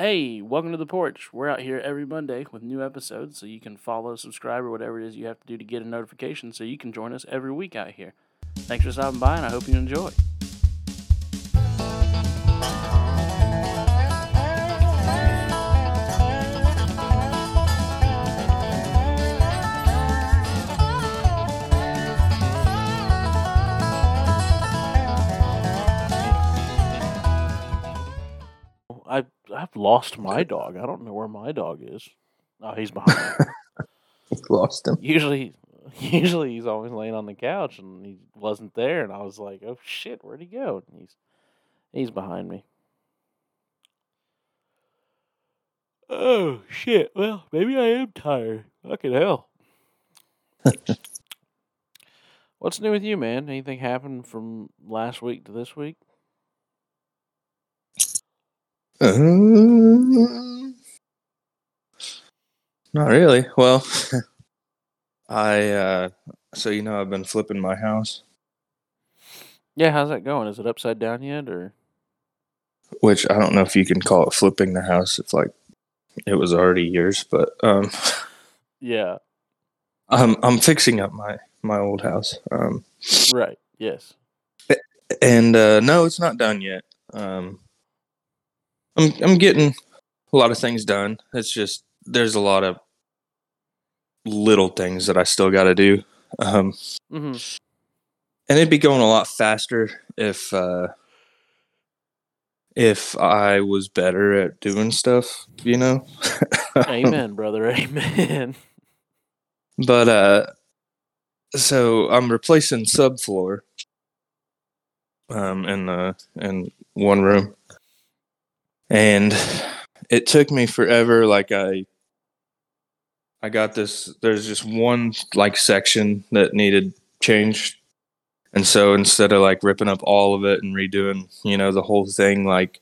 Hey, welcome to The Porch. We're out here every Monday with new episodes, so you can follow, subscribe, or whatever it is you have to do to get a notification so you can join us every week out here. Thanks for stopping by, and I hope you enjoy. I've lost my dog. I don't know where my dog is. Oh, he's behind me. Lost him. Usually he's always laying on the couch, and he wasn't there. And I was like, "Oh shit, where'd he go?" And he's behind me. Oh shit. Well, maybe I am tired. Fucking hell. What's new with you, man? Anything happened from last week to this week? Not really. Well, so you know I've been flipping my house. Yeah, how's that going? Is it upside down yet, or? Which I don't know if you can call it flipping the house. It's like it was already yours, but yeah. I'm fixing up my old house. Right. Yes. And no, it's not done yet. I'm getting a lot of things done. It's just there's a lot of little things that I still got to do, and it'd be going a lot faster if I was better at doing stuff, you know. Amen, brother. Amen. But so I'm replacing subfloor, in one room. And it took me forever. Like I got this. There's just one like section that needed changed, and so instead of like ripping up all of it and redoing, you know, the whole thing like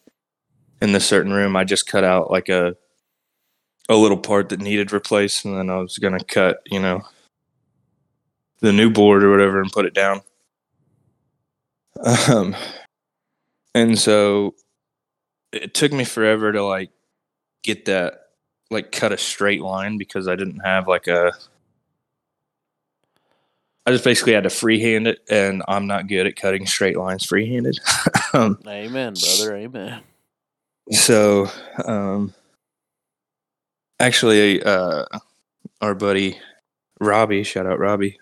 in the certain room, I just cut out like a little part that needed replaced, and then I was gonna cut, you know, the new board or whatever and put it down. And so. It took me forever to like get that, like cut a straight line because I didn't have like I just basically had to freehand it, and I'm not good at cutting straight lines freehanded. Amen, brother. Amen. So, actually, our buddy Robbie, shout out Robbie,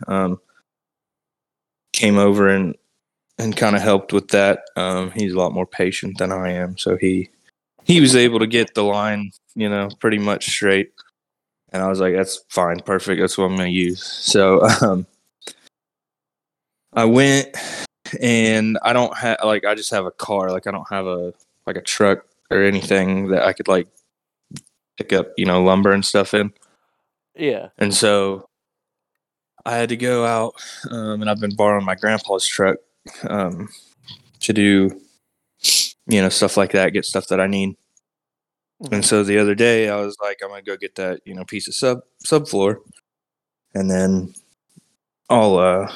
came over and kind of helped with that. He's a lot more patient than I am, so he was able to get the line, you know, pretty much straight. And I was like, "That's fine, perfect. That's what I'm going to use." So I went, and I don't have like I just have a car. Like I don't have a truck or anything that I could like pick up, you know, lumber and stuff in. Yeah, and so I had to go out, and I've been borrowing my grandpa's truck. To do, you know, stuff like that, get stuff that I need. And so the other day I was like, I'm going to go get that, you know, piece of subfloor, and then I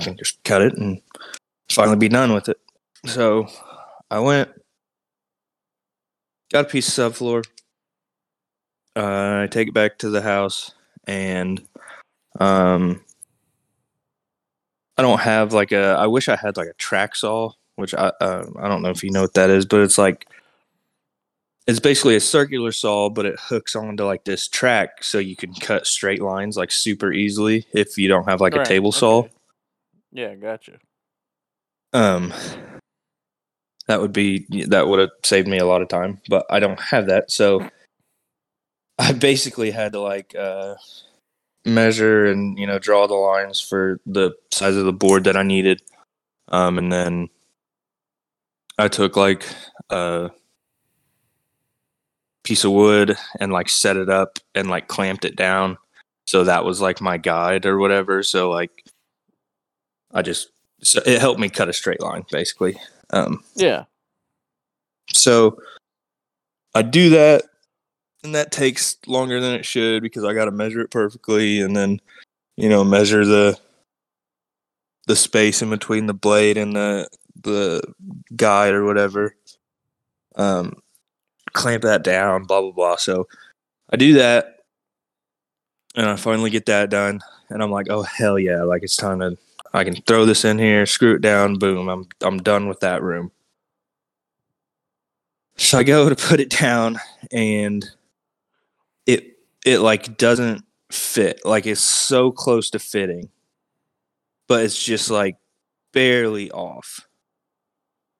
can just cut it and finally be done with it. So I went, got a piece of subfloor. I take it back to the house, and, I don't have like I wish I had like a track saw, which I don't know if you know what that is, but it's like, it's basically a circular saw, but it hooks onto like this track so you can cut straight lines like super easily if you don't have like a table saw. Yeah, gotcha. That would have saved me a lot of time, but I don't have that. So I basically had to like, measure and, you know, draw the lines for the size of the board that I needed, and then I took like a piece of wood and like set it up and like clamped it down, so that was like my guide or whatever. So like it helped me cut a straight line basically. Yeah, so I do that. And that takes longer than it should because I got to measure it perfectly, and then, you know, measure the space in between the blade and the guide or whatever. clamp that down, blah, blah, blah. So I do that, and I finally get that done, and I'm like, oh, hell yeah. Like, it's time to – I can throw this in here, screw it down, boom. I'm done with that room. So I go to put it down, and it like, doesn't fit. Like, it's so close to fitting, but it's just, like, barely off.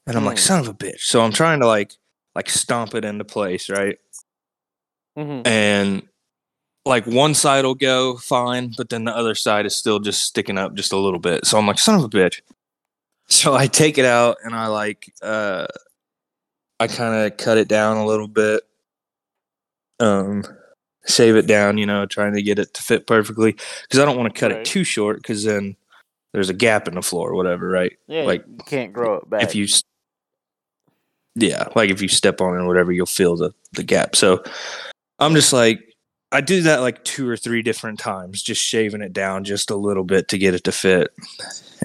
And I'm like, son of a bitch. So I'm trying to, like stomp it into place, right? Mm-hmm. And, like, one side will go fine, but then the other side is still just sticking up just a little bit. So I'm like, son of a bitch. So I take it out, and I, like, I kind of cut it down a little bit, shave it down, you know, trying to get it to fit perfectly. Because I don't want to cut it too short, because then there's a gap in the floor or whatever, right? Yeah, like, you can't grow it back. If you... Yeah, like if you step on it or whatever, you'll feel the gap. So I'm just like, I do that like 2 or 3 different times, just shaving it down just a little bit to get it to fit.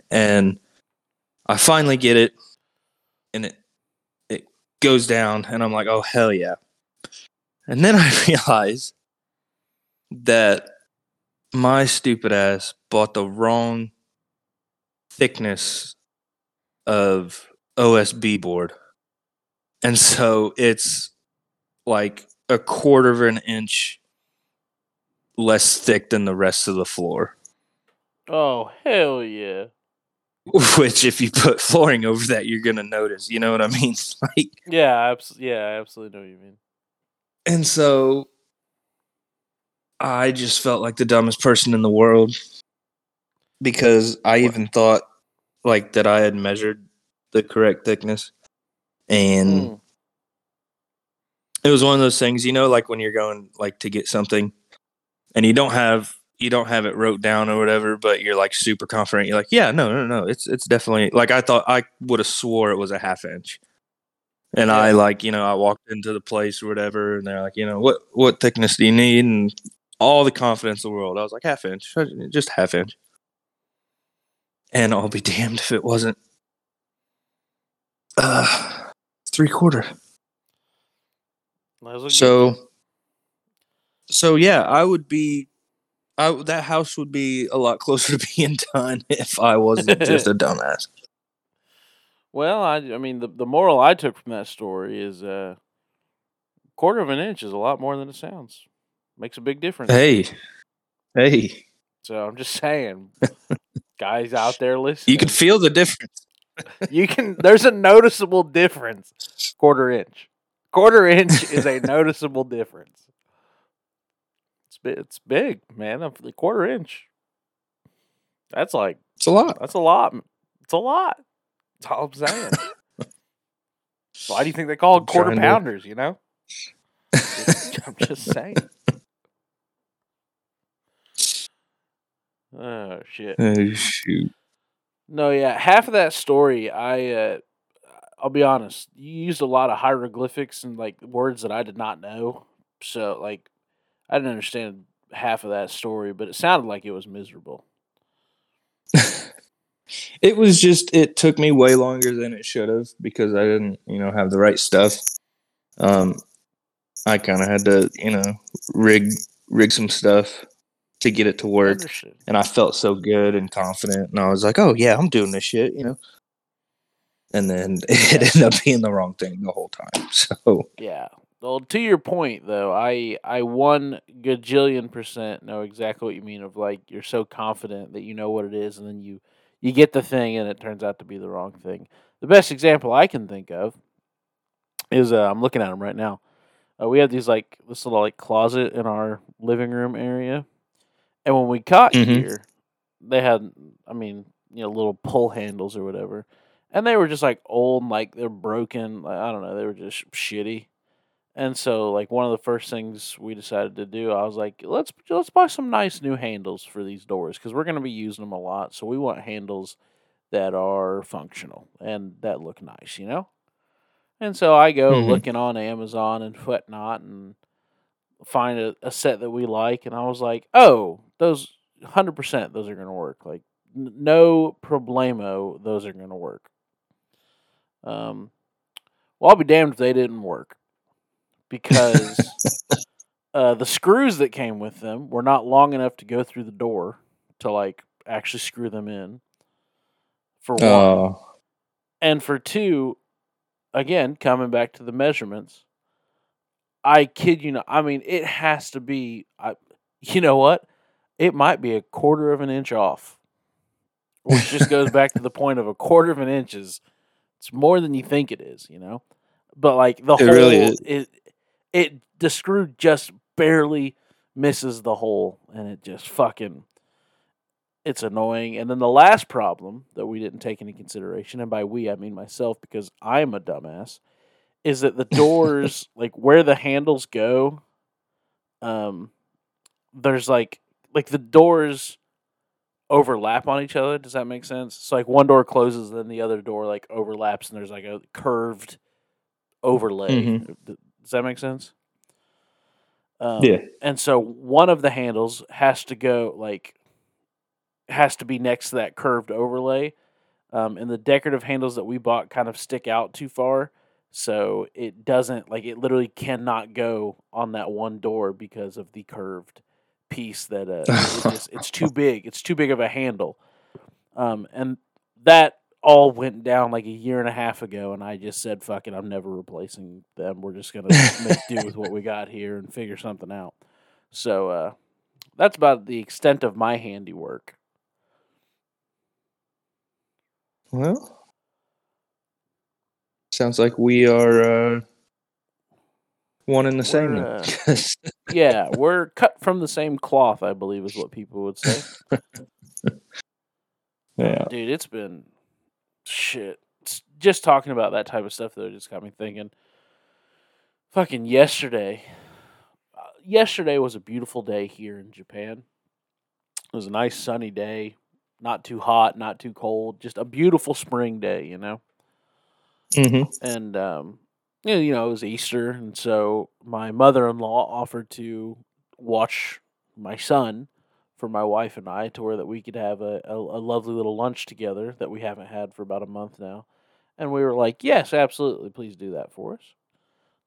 And I finally get it, and it goes down, and I'm like, oh, hell yeah. And then I realize that my stupid ass bought the wrong thickness of OSB board. And so it's like a quarter of an inch less thick than the rest of the floor. Oh, hell yeah. Which, if you put flooring over that, you're going to notice. You know what I mean? Like, yeah, I absolutely know what you mean. And so I just felt like the dumbest person in the world, because I even thought like that I had measured the correct thickness. And it was one of those things, you know, like when you're going like to get something and you don't have it wrote down or whatever, but you're like super confident. You're like, yeah, no. It's definitely like, I thought I would have swore it was a half inch. And yeah. I like, you know, I walked into the place or whatever, and they're like, you know, what thickness do you need? And all the confidence in the world. I was like, half inch, just half inch. And I'll be damned if it wasn't, 3/4. So yeah, that house would be a lot closer to being done if I wasn't just a dumbass. Well, I mean, the moral I took from that story is a quarter of an inch is a lot more than it sounds. Makes a big difference. Hey. So I'm just saying, guys out there listening, you can feel the difference. There's a noticeable difference. Quarter inch is a noticeable difference. It's big, man. A quarter inch. That's like, it's a lot. That's a lot. That's all I'm saying. Why do you think they call it quarter pounders? You know, I'm just saying. Oh shit! Oh shoot! No, yeah, half of that story, I'll be honest, you used a lot of hieroglyphics and, like, words that I did not know, so, like, I didn't understand half of that story, but it sounded like it was miserable. It was just, it took me way longer than it should have, because I didn't, you know, have the right stuff. I kind of had to, you know, rig some stuff to get it to work. Understood. And I felt so good and confident, and I was like, oh yeah, I'm doing this shit, you know. And then it ended up being the wrong thing the whole time. So yeah. Well, to your point though, I 1,000,000,000% know exactly what you mean of like, you're so confident that you know what it is, and then you get the thing and it turns out to be the wrong thing. The best example I can think of is I'm looking at them right now. We have these like this little like closet in our living room area. And when we got here, they had, I mean, you know, little pull handles or whatever. And they were just, like, old, like, they're broken. Like, I don't know. They were just shitty. And so, like, one of the first things we decided to do, I was like, let's buy some nice new handles for these doors, because we're going to be using them a lot. So we want handles that are functional and that look nice, you know? And so I go looking on Amazon and whatnot and find a set that we like. And I was like, oh, those 100%, those are going to work. Like, no problemo, those are going to work. Well, I'll be damned if they didn't work. because the screws that came with them were not long enough to go through the door to like actually screw them in. For one, and for two, again coming back to the measurements, I kid you not. I mean, it has to be. You know what? It might be a quarter of an inch off, which just goes back to the point of a quarter of an inch is. It's more than you think it is, you know. But like the hole, really is. The screw just barely misses the hole, and it just fucking. It's annoying. And then the last problem that we didn't take into consideration, and by we, I mean myself, because I'm a dumbass, is that the doors, like where the handles go, there's like the doors overlap on each other. Does that make sense? So like one door closes, then the other door like overlaps, and there's like a curved overlay. Mm-hmm. Does that make sense? Yeah. And so one of the handles has to go like, has to be next to that curved overlay, and the decorative handles that we bought kind of stick out too far, so it doesn't, like it literally cannot go on that one door because of the curved piece that it's too big. It's too big of a handle, and that all went down like a year and a half ago, and I just said, fuck it, I'm never replacing them. We're just going to make do with what we got here and figure something out. So that's about the extent of my handiwork. Well, sounds like we are one in the same. Yeah, we're cut from the same cloth, I believe is what people would say. Yeah, dude, it's been shit. Just talking about that type of stuff, though, just got me thinking. Fucking yesterday. Yesterday was a beautiful day here in Japan. It was a nice sunny day. Not too hot, not too cold. Just a beautiful spring day, you know? Mm-hmm. And, you know, it was Easter, and so my mother-in-law offered to watch my son for my wife and I to where that we could have a lovely little lunch together that we haven't had for about a month now. And we were like, yes, absolutely, please do that for us.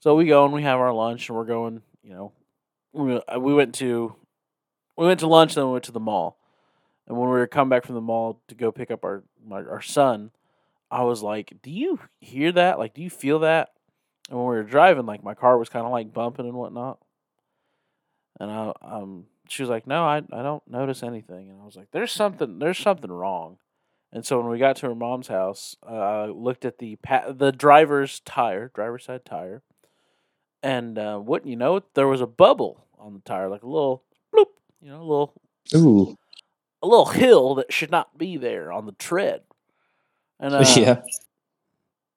So we go and we have our lunch, and we're going, you know, we went to lunch, then we went to the mall. And when we were coming back from the mall to go pick up our son, I was like, do you hear that? Like, do you feel that? And when we were driving, like, my car was kind of, like, bumping and whatnot. And she was like, no, I don't notice anything. And I was like, there's something wrong. And so when we got to her mom's house, I looked at the driver's side tire. And wouldn't you know it, there was a bubble on the tire, like a little bloop, you know, a little... Ooh. A little hill that should not be there on the tread. And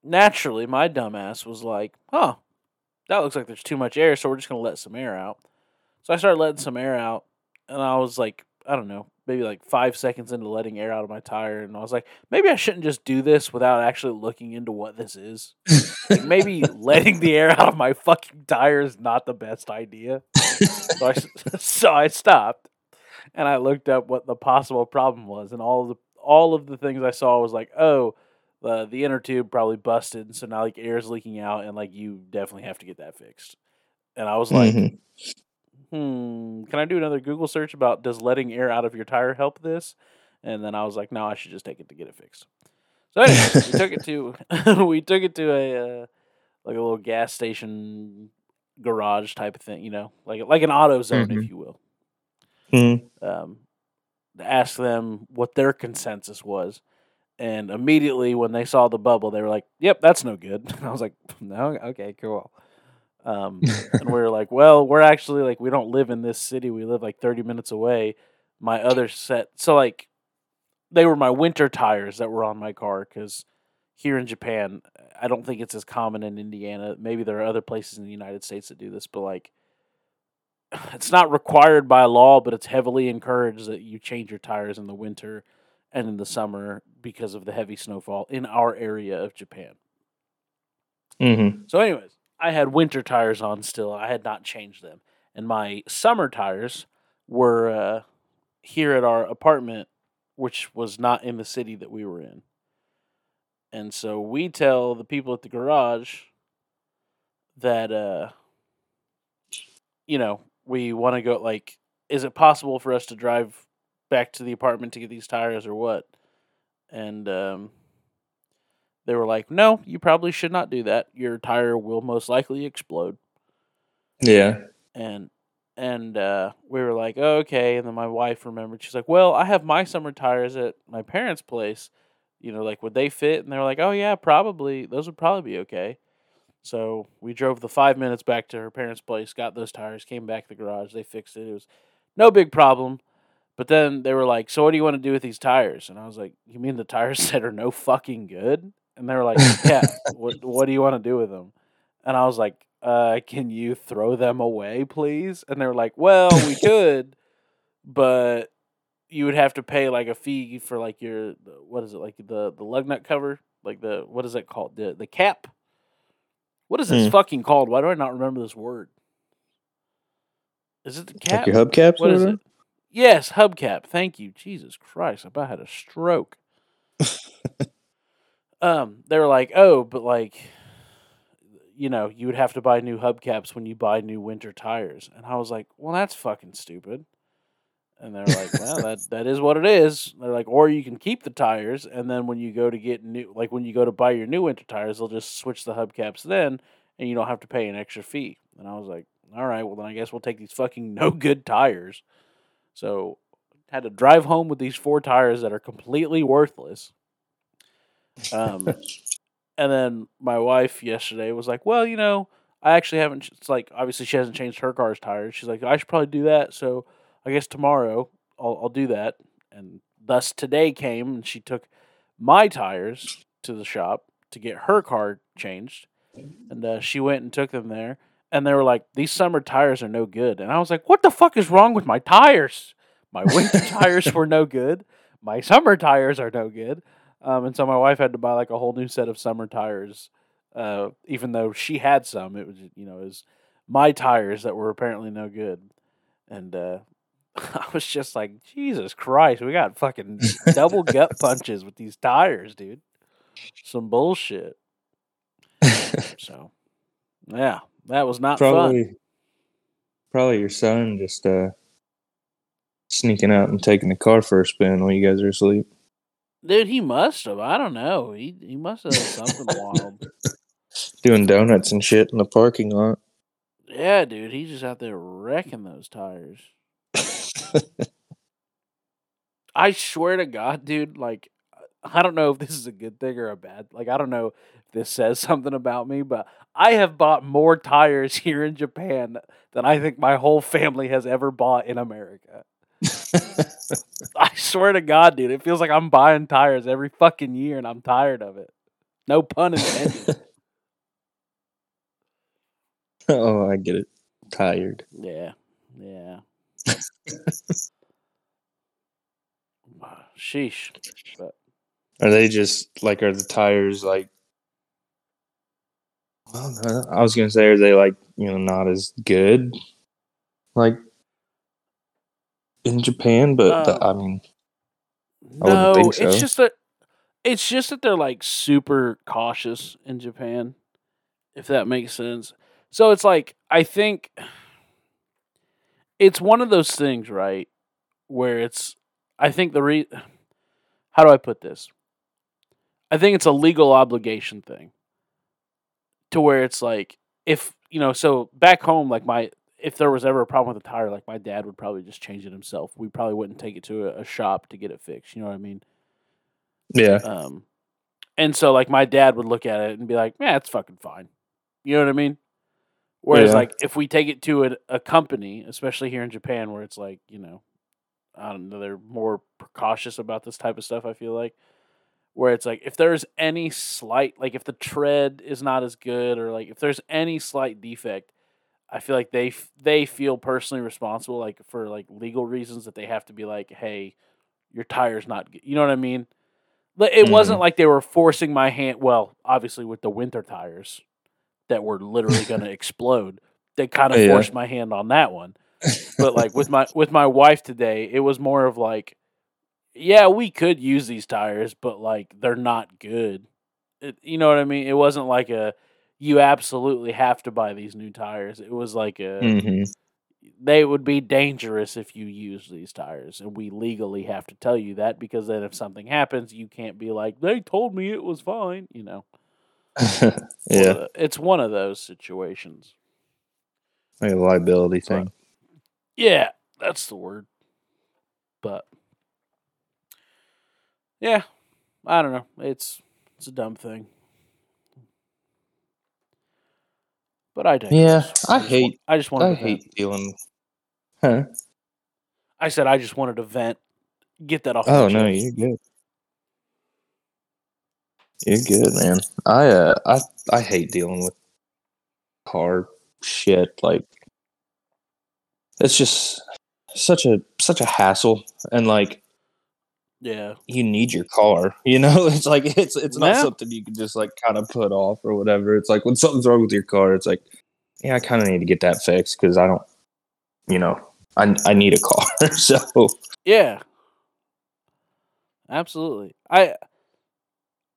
naturally, my dumbass was like, huh, that looks like there's too much air, so we're just going to let some air out. So I started letting some air out, and I was like, I don't know, maybe like 5 seconds into letting air out of my tire, and I was like, maybe I shouldn't just do this without actually looking into what this is. Like, maybe letting the air out of my fucking tire is not the best idea. So I stopped. And I looked up what the possible problem was, and all of the things I saw was like, oh, the inner tube probably busted, so now like air's leaking out, and like you definitely have to get that fixed. And I was like, can I do another Google search about does letting air out of your tire help this? And then I was like, no, I should just take it to get it fixed. So anyway, we took it to a like a little gas station garage type of thing, you know, like an AutoZone, if you will. Mm-hmm. To ask them what their consensus was, and immediately when they saw the bubble, they were like, "Yep, that's no good." And I was like, "No, okay, cool." And we were like, "Well, we're actually like we don't live in this city; we live like 30 minutes away." My other set, so like they were my winter tires that were on my car because here in Japan, I don't think it's as common in Indiana. Maybe there are other places in the United States that do this, but like. It's not required by law, but it's heavily encouraged that you change your tires in the winter and in the summer because of the heavy snowfall in our area of Japan. Mm-hmm. So anyways, I had winter tires on still. I had not changed them. And my summer tires were here at our apartment, which was not in the city that we were in. And so we tell the people at the garage that... you know, we want to go, like, is it possible for us to drive back to the apartment to get these tires or what? And they were like, no, you probably should not do that. Your tire will most likely explode. Yeah. And we were like, oh, okay. And then my wife remembered. She's like, well, I have my summer tires at my parents' place. You know, like, would they fit? And they were like, oh, yeah, probably. Those would probably be okay. So we drove the 5 minutes back to her parents' place, got those tires, came back to the garage. They fixed it. It was no big problem. But then they were like, so what do you want to do with these tires? And I was like, you mean the tires that are no fucking good? And they were like, yeah, what do you want to do with them? And I was like, can you throw them away, please? And they were like, well, we could, but you would have to pay like a fee for like your, what is it, like the lug nut cover? Like the, what is it called? The cap? What is this fucking called? Why do I not remember this word? Is it the cap? Like your hubcaps? What is it? Yes, hubcap. Thank you. Jesus Christ, I about had a stroke. They were like, oh, but like, you know, you would have to buy new hubcaps when you buy new winter tires. And I was like, well, that's fucking stupid. And they're like, well, that is what it is. They're like, or you can keep the tires, and then when you go to get new, like when you go to buy your new winter tires, they'll just switch the hubcaps then, and you don't have to pay an extra fee. And I was like, all right, well then I guess we'll take these fucking no good tires. So had to drive home with these 4 tires that are completely worthless. And then my wife yesterday was like, well, you know, I actually haven't, it's like, obviously she hasn't changed her car's tires. She's like, I should probably do that. So I guess tomorrow I'll do that. And thus today came and she took my tires to the shop to get her car changed. And she went and took them there. And they were like, these summer tires are no good. And I was like, what the fuck is wrong with my tires? My winter tires were no good. My summer tires are no good. And so my wife had to buy like a whole new set of summer tires, even though she had some. It was, you know, it was my tires that were apparently no good. And I was just like, Jesus Christ, we got fucking double gut punches with these tires, dude. Some bullshit. So, yeah. That was not fun. Probably your son just sneaking out and taking the car for a spin while you guys are asleep. Dude, he must have. I don't know. He must have done something wild. Doing donuts and shit in the parking lot. Yeah, dude. He's just out there wrecking those tires. I swear to God, dude, like, I don't know if this is a good thing or a bad. Like, I don't know if this says something about me, but I have bought more tires here in Japan than I think my whole family has ever bought in America. I swear to God, dude, it feels like I'm buying tires every fucking year, and I'm tired of it. No pun intended. Oh, I get it. Tired. Yeah. Sheesh. But are they just, like, are the tires, like, well, no, I was going to say, are they, like, you know, not as good, like, in Japan, but, I mean, I wouldn't think so. It's just that they're, like, super cautious in Japan, if that makes sense. So it's, like, I think it's one of those things, right, where it's, I think how do I put this? I think it's a legal obligation thing to where it's like, if, you know, so back home, like if there was ever a problem with a tire, like my dad would probably just change it himself. We probably wouldn't take it to a shop to get it fixed. You know what I mean? Yeah. And so like my dad would look at it and be like, yeah, it's fucking fine. You know what I mean? Whereas like if we take it to a company, especially here in Japan where it's like, you know, I don't know, they're more precautious about this type of stuff, I feel like. Where it's like, if there's any slight, like if the tread is not as good or like if there's any slight defect, I feel like they feel personally responsible, like for like legal reasons that they have to be like, hey, your tire's not good. You know what I mean? It wasn't like they were forcing my hand. Well, obviously with the winter tires that were literally going to explode, they kind of forced my hand on that one. But like with my wife today, it was more of like, yeah, we could use these tires, but, like, they're not good. You know what I mean? It wasn't like you absolutely have to buy these new tires. It was like they would be dangerous if you use these tires. And we legally have to tell you that, because then if something happens, you can't be like, they told me it was fine, you know. Yeah. It's one of those situations. Like a liability thing. But, yeah, that's the word. But, yeah, I don't know. It's a dumb thing. But I don't. Yeah, I just wanted to vent. Dealing. Huh? I said I just wanted to vent. Get that off. Oh no, you're good. You're good, man. I hate dealing with car shit. Like, it's just such a hassle, and like, yeah, you need your car. You know, it's like it's not something you can just like kind of put off or whatever. It's like when something's wrong with your car, it's like, yeah, I kind of need to get that fixed because I don't, you know, I need a car. So yeah, absolutely.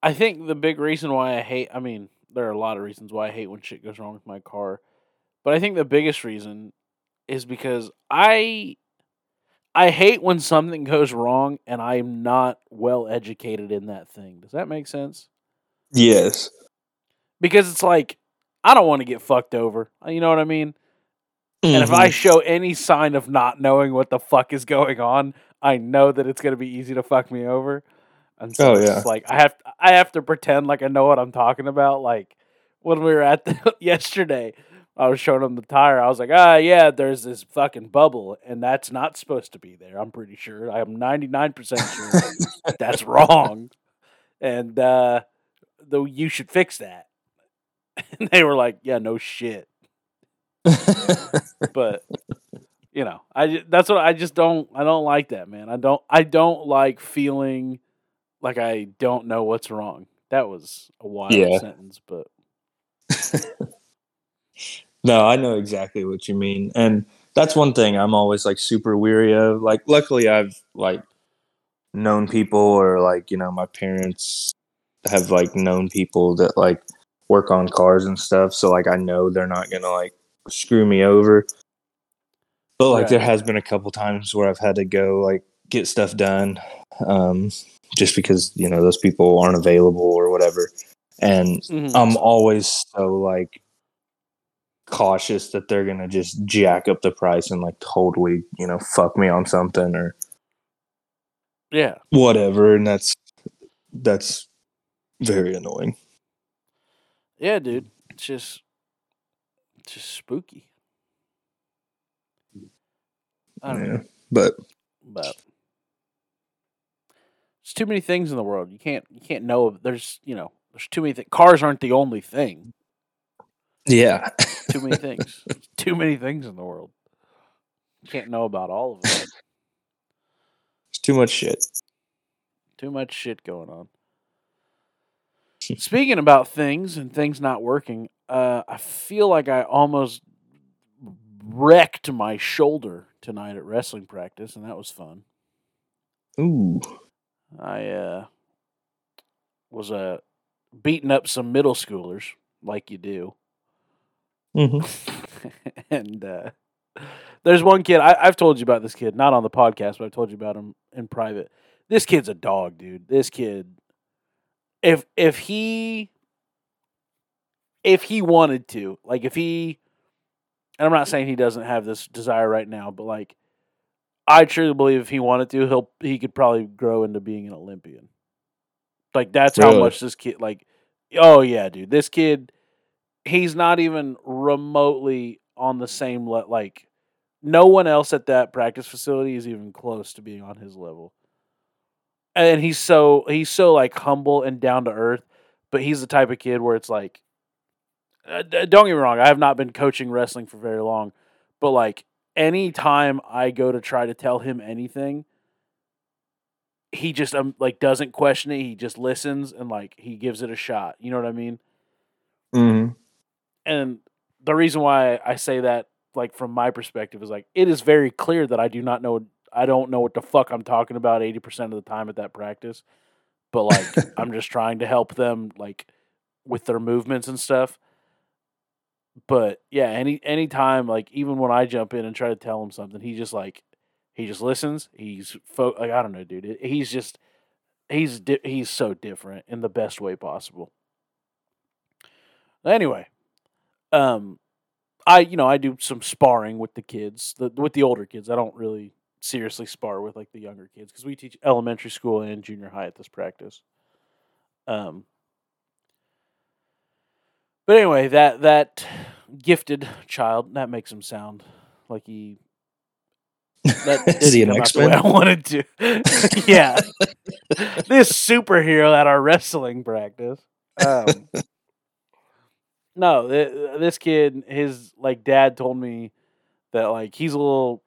I think the big reason why I hate, I mean, there are a lot of reasons why I hate when shit goes wrong with my car, but I think the biggest reason is because I hate when something goes wrong and I'm not well educated in that thing. Does that make sense? Yes. Because it's like, I don't want to get fucked over. You know what I mean? Mm-hmm. And if I show any sign of not knowing what the fuck is going on, I know that it's going to be easy to fuck me over. And so it's like, I have to pretend like I know what I'm talking about. Like when we were at yesterday, I was showing him the tire. I was like, yeah, there's this fucking bubble, and that's not supposed to be there. I'm pretty sure. I am 99% sure that's wrong. And though you should fix that. And they were like, yeah, no shit. But you know, that's what I just don't. I don't like that, man. I don't like feeling like I don't know what's wrong. That was a wild sentence, but. No, I know exactly what you mean. And that's one thing I'm always like super weary of. Like, luckily I've like known people, or like, you know, my parents have like known people that like work on cars and stuff. So like, I know they're not going to like screw me over. But like there has been a couple times where I've had to go like get stuff done just because, you know, those people aren't available or whatever. And I'm always so like cautious that they're gonna just jack up the price and like totally, you know, fuck me on something or whatever, and that's very annoying. Yeah, dude, it's just spooky. I don't know, but it's too many things in the world. You can't know. There's too many things. Cars aren't the only thing. Yeah. Too many things. Too many things in the world. You can't know about all of them. It's too much shit. Too much shit going on. Speaking about things and things not working, I feel like I almost wrecked my shoulder tonight at wrestling practice, and that was fun. Ooh. I was beating up some middle schoolers, like you do. Mm-hmm. And there's one kid, I've told you about this kid, not on the podcast, but I've told you about him in private. This kid's a dog, dude. This kid, if he wanted to, like if he, and I'm not saying he doesn't have this desire right now, but like I truly believe if he wanted to, he could probably grow into being an Olympian. Like that's really how much this kid, like, oh yeah, dude, this kid. He's not even remotely on the same level. Like, no one else at that practice facility is even close to being on his level. And he's so like humble and down to earth. But he's the type of kid where it's like, don't get me wrong, I have not been coaching wrestling for very long, but like any time I go to try to tell him anything, he just like doesn't question it. He just listens and like he gives it a shot. You know what I mean? Mm-hmm. And the reason why I say that, like from my perspective, is like it is very clear that I don't know what the fuck I'm talking about 80% of the time at that practice. But like I'm just trying to help them like with their movements and stuff. But yeah, any time, like even when I jump in and try to tell him something, he just listens. He's like, I don't know, dude. He's so different in the best way possible. Anyway, I do some sparring with the kids, with the older kids. I don't really seriously spar with like the younger kids because we teach elementary school and junior high at this practice. But anyway, that gifted child, that makes him sound like he. Is he an X-Men? I wanted to. Yeah, this superhero at our wrestling practice. No, this kid, his like dad told me that like he was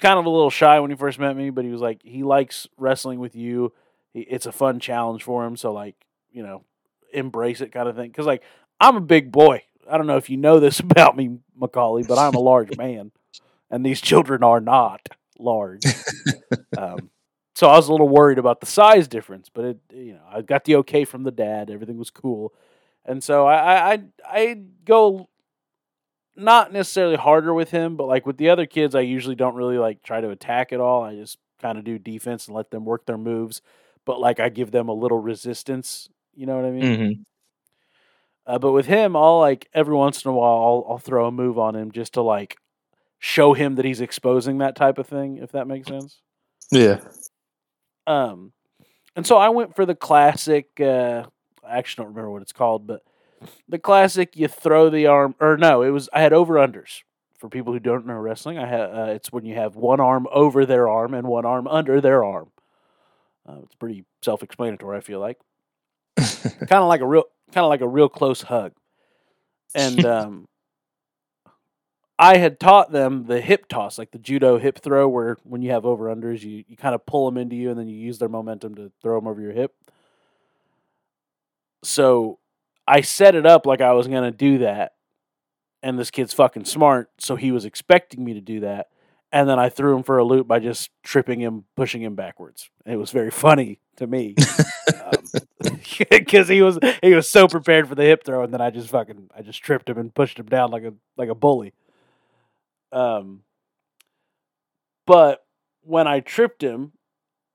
kind of a little shy when he first met me, but he was like he likes wrestling with you. It's a fun challenge for him, so like embrace it kind of thing. Because like I'm a big boy. I don't know if you know this about me, Macaulay, but I'm a large man, and these children are not large. So I was a little worried about the size difference, but I got the okay from the dad. Everything was cool. And so I go not necessarily harder with him, but like with the other kids, I usually don't really like try to attack at all. I just kind of do defense and let them work their moves. But like I give them a little resistance, you know what I mean? Mm-hmm. But with him, I'll like every once in a while, I'll throw a move on him just to like show him that he's exposing that type of thing, if that makes sense. Yeah. And so I went for the classic, I actually don't remember what it's called, but the classic, you throw the arm, or no, it was, I had over-unders. For people who don't know wrestling, it's when you have one arm over their arm and one arm under their arm. It's pretty self-explanatory, I feel like. kind of like a real close hug. And I had taught them the hip toss, like the judo hip throw, where when you have over-unders, you kind of pull them into you, and then you use their momentum to throw them over your hip. So I set it up like I was going to do that, and this kid's fucking smart, so he was expecting me to do that, and then I threw him for a loop by just tripping him, pushing him backwards. It was very funny to me, because he was so prepared for the hip throw, and then I just tripped him and pushed him down like a bully. But when I tripped him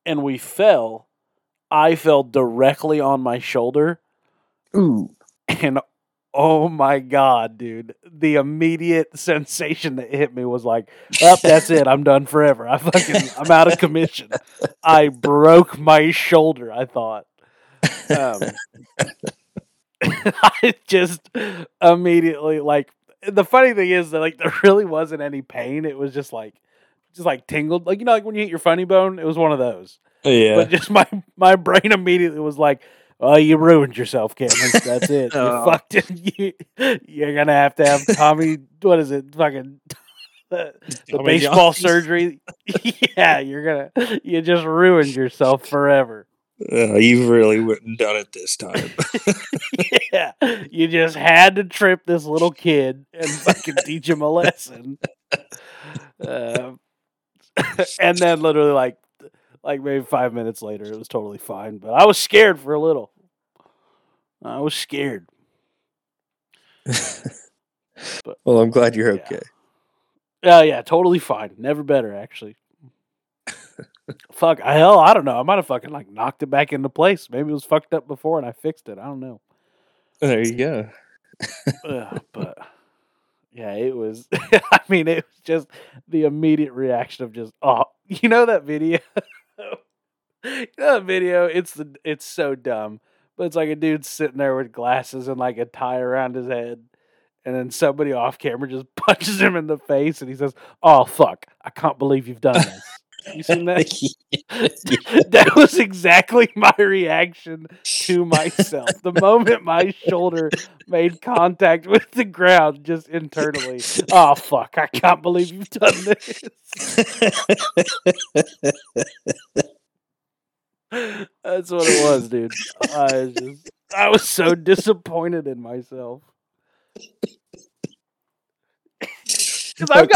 and we fell, I fell directly on my shoulder. Ooh. And oh my God, dude. The immediate sensation that hit me was like, oh, that's it. I'm done forever. I'm out of commission. I broke my shoulder, I thought. I just immediately like, the funny thing is that like there really wasn't any pain. It was just like tingled. Like, like when you hit your funny bone, it was one of those. Yeah. But just my brain immediately was like, oh, you ruined yourself, Cameron. That's it. Oh. You fucked it. You're going to have Tommy, what is it? Fucking the baseball Johnson surgery. Yeah, you just ruined yourself forever. You really wouldn't done it this time. Yeah. You just had to trip this little kid and fucking teach him a lesson. And then literally like maybe 5 minutes later, it was totally fine. But I was scared for a little. I was scared. But, well, I'm glad you're okay. Oh, yeah, totally fine. Never better, actually. Fuck, hell, I don't know. I might have fucking like knocked it back into place. Maybe it was fucked up before and I fixed it. I don't know. There you go. But yeah, it was. I mean, it was just the immediate reaction of just, oh, you know that video. That video, it's so dumb, but it's like a dude sitting there with glasses and like a tie around his head, and then somebody off camera just punches him in the face, and he says, "Oh fuck, I can't believe you've done this." You seen that? That was exactly my reaction to myself. The moment my shoulder made contact with the ground, just internally, oh fuck, I can't believe you've done this. That's what it was, dude. I was so disappointed in myself. I've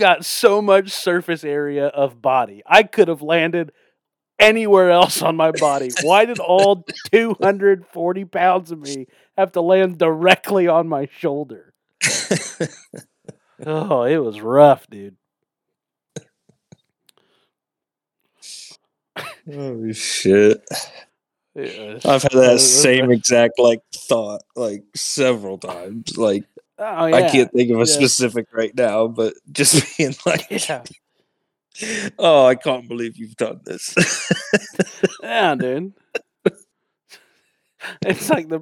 got so much surface area of body. I could have landed anywhere else on my body? Why did all 240 pounds of me have to land directly on my shoulder? Oh, it was rough, dude. Holy shit. I've had that same exact thought several times. Oh, yeah. I can't think of a specific right now, but just being oh, I can't believe you've done this. Yeah, dude. It's the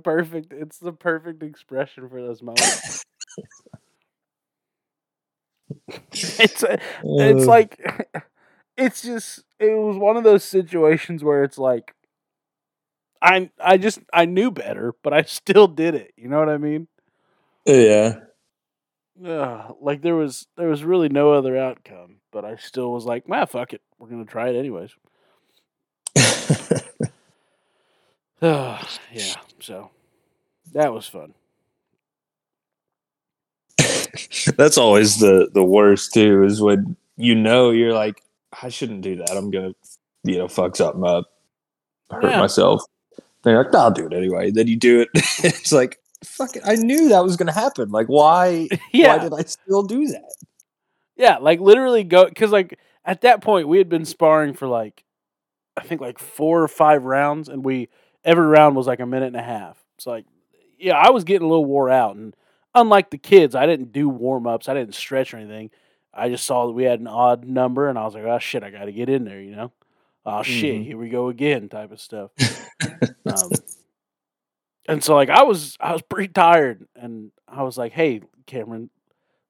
perfect expression for this moment. It was one of those situations where it's like, I knew better, but I still did it. You know what I mean? Yeah. There was really no other outcome, but I still was like, "Nah, fuck it, we're gonna try it anyways." Yeah. So that was fun. That's always the worst too, is when you're like, I shouldn't do that. I'm gonna, fuck something up, hurt myself. Then you're like, I'll do it anyway. Then you do it. It's like, fuck it. I knew that was gonna happen. Why? Yeah. Why did I still do that? Yeah, literally because at that point we had been sparring for I think 4 or 5 rounds, and every round was a minute and a half. It's I was getting a little wore out, and unlike the kids, I didn't do warm ups. I didn't stretch or anything. I just saw that we had an odd number, and I was like, oh, shit, I got to get in there, Oh, shit, here we go again type of stuff. And so, I was pretty tired, and I was like, hey, Cameron,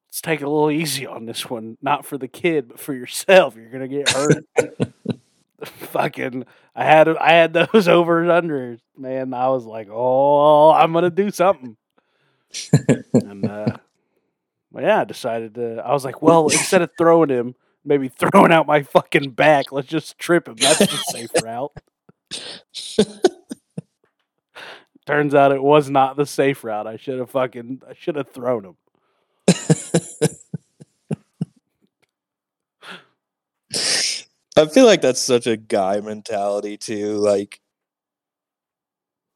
let's take it a little easy on this one. Not for the kid, but for yourself. You're going to get hurt. Fucking, I had those over and unders, man. I was like, oh, I'm going to do something. And, I decided to. I was like, well, instead of throwing him, maybe throwing out my fucking back, let's just trip him. That's the safe route. Turns out it was not the safe route. I should have thrown him. I feel like that's such a guy mentality too.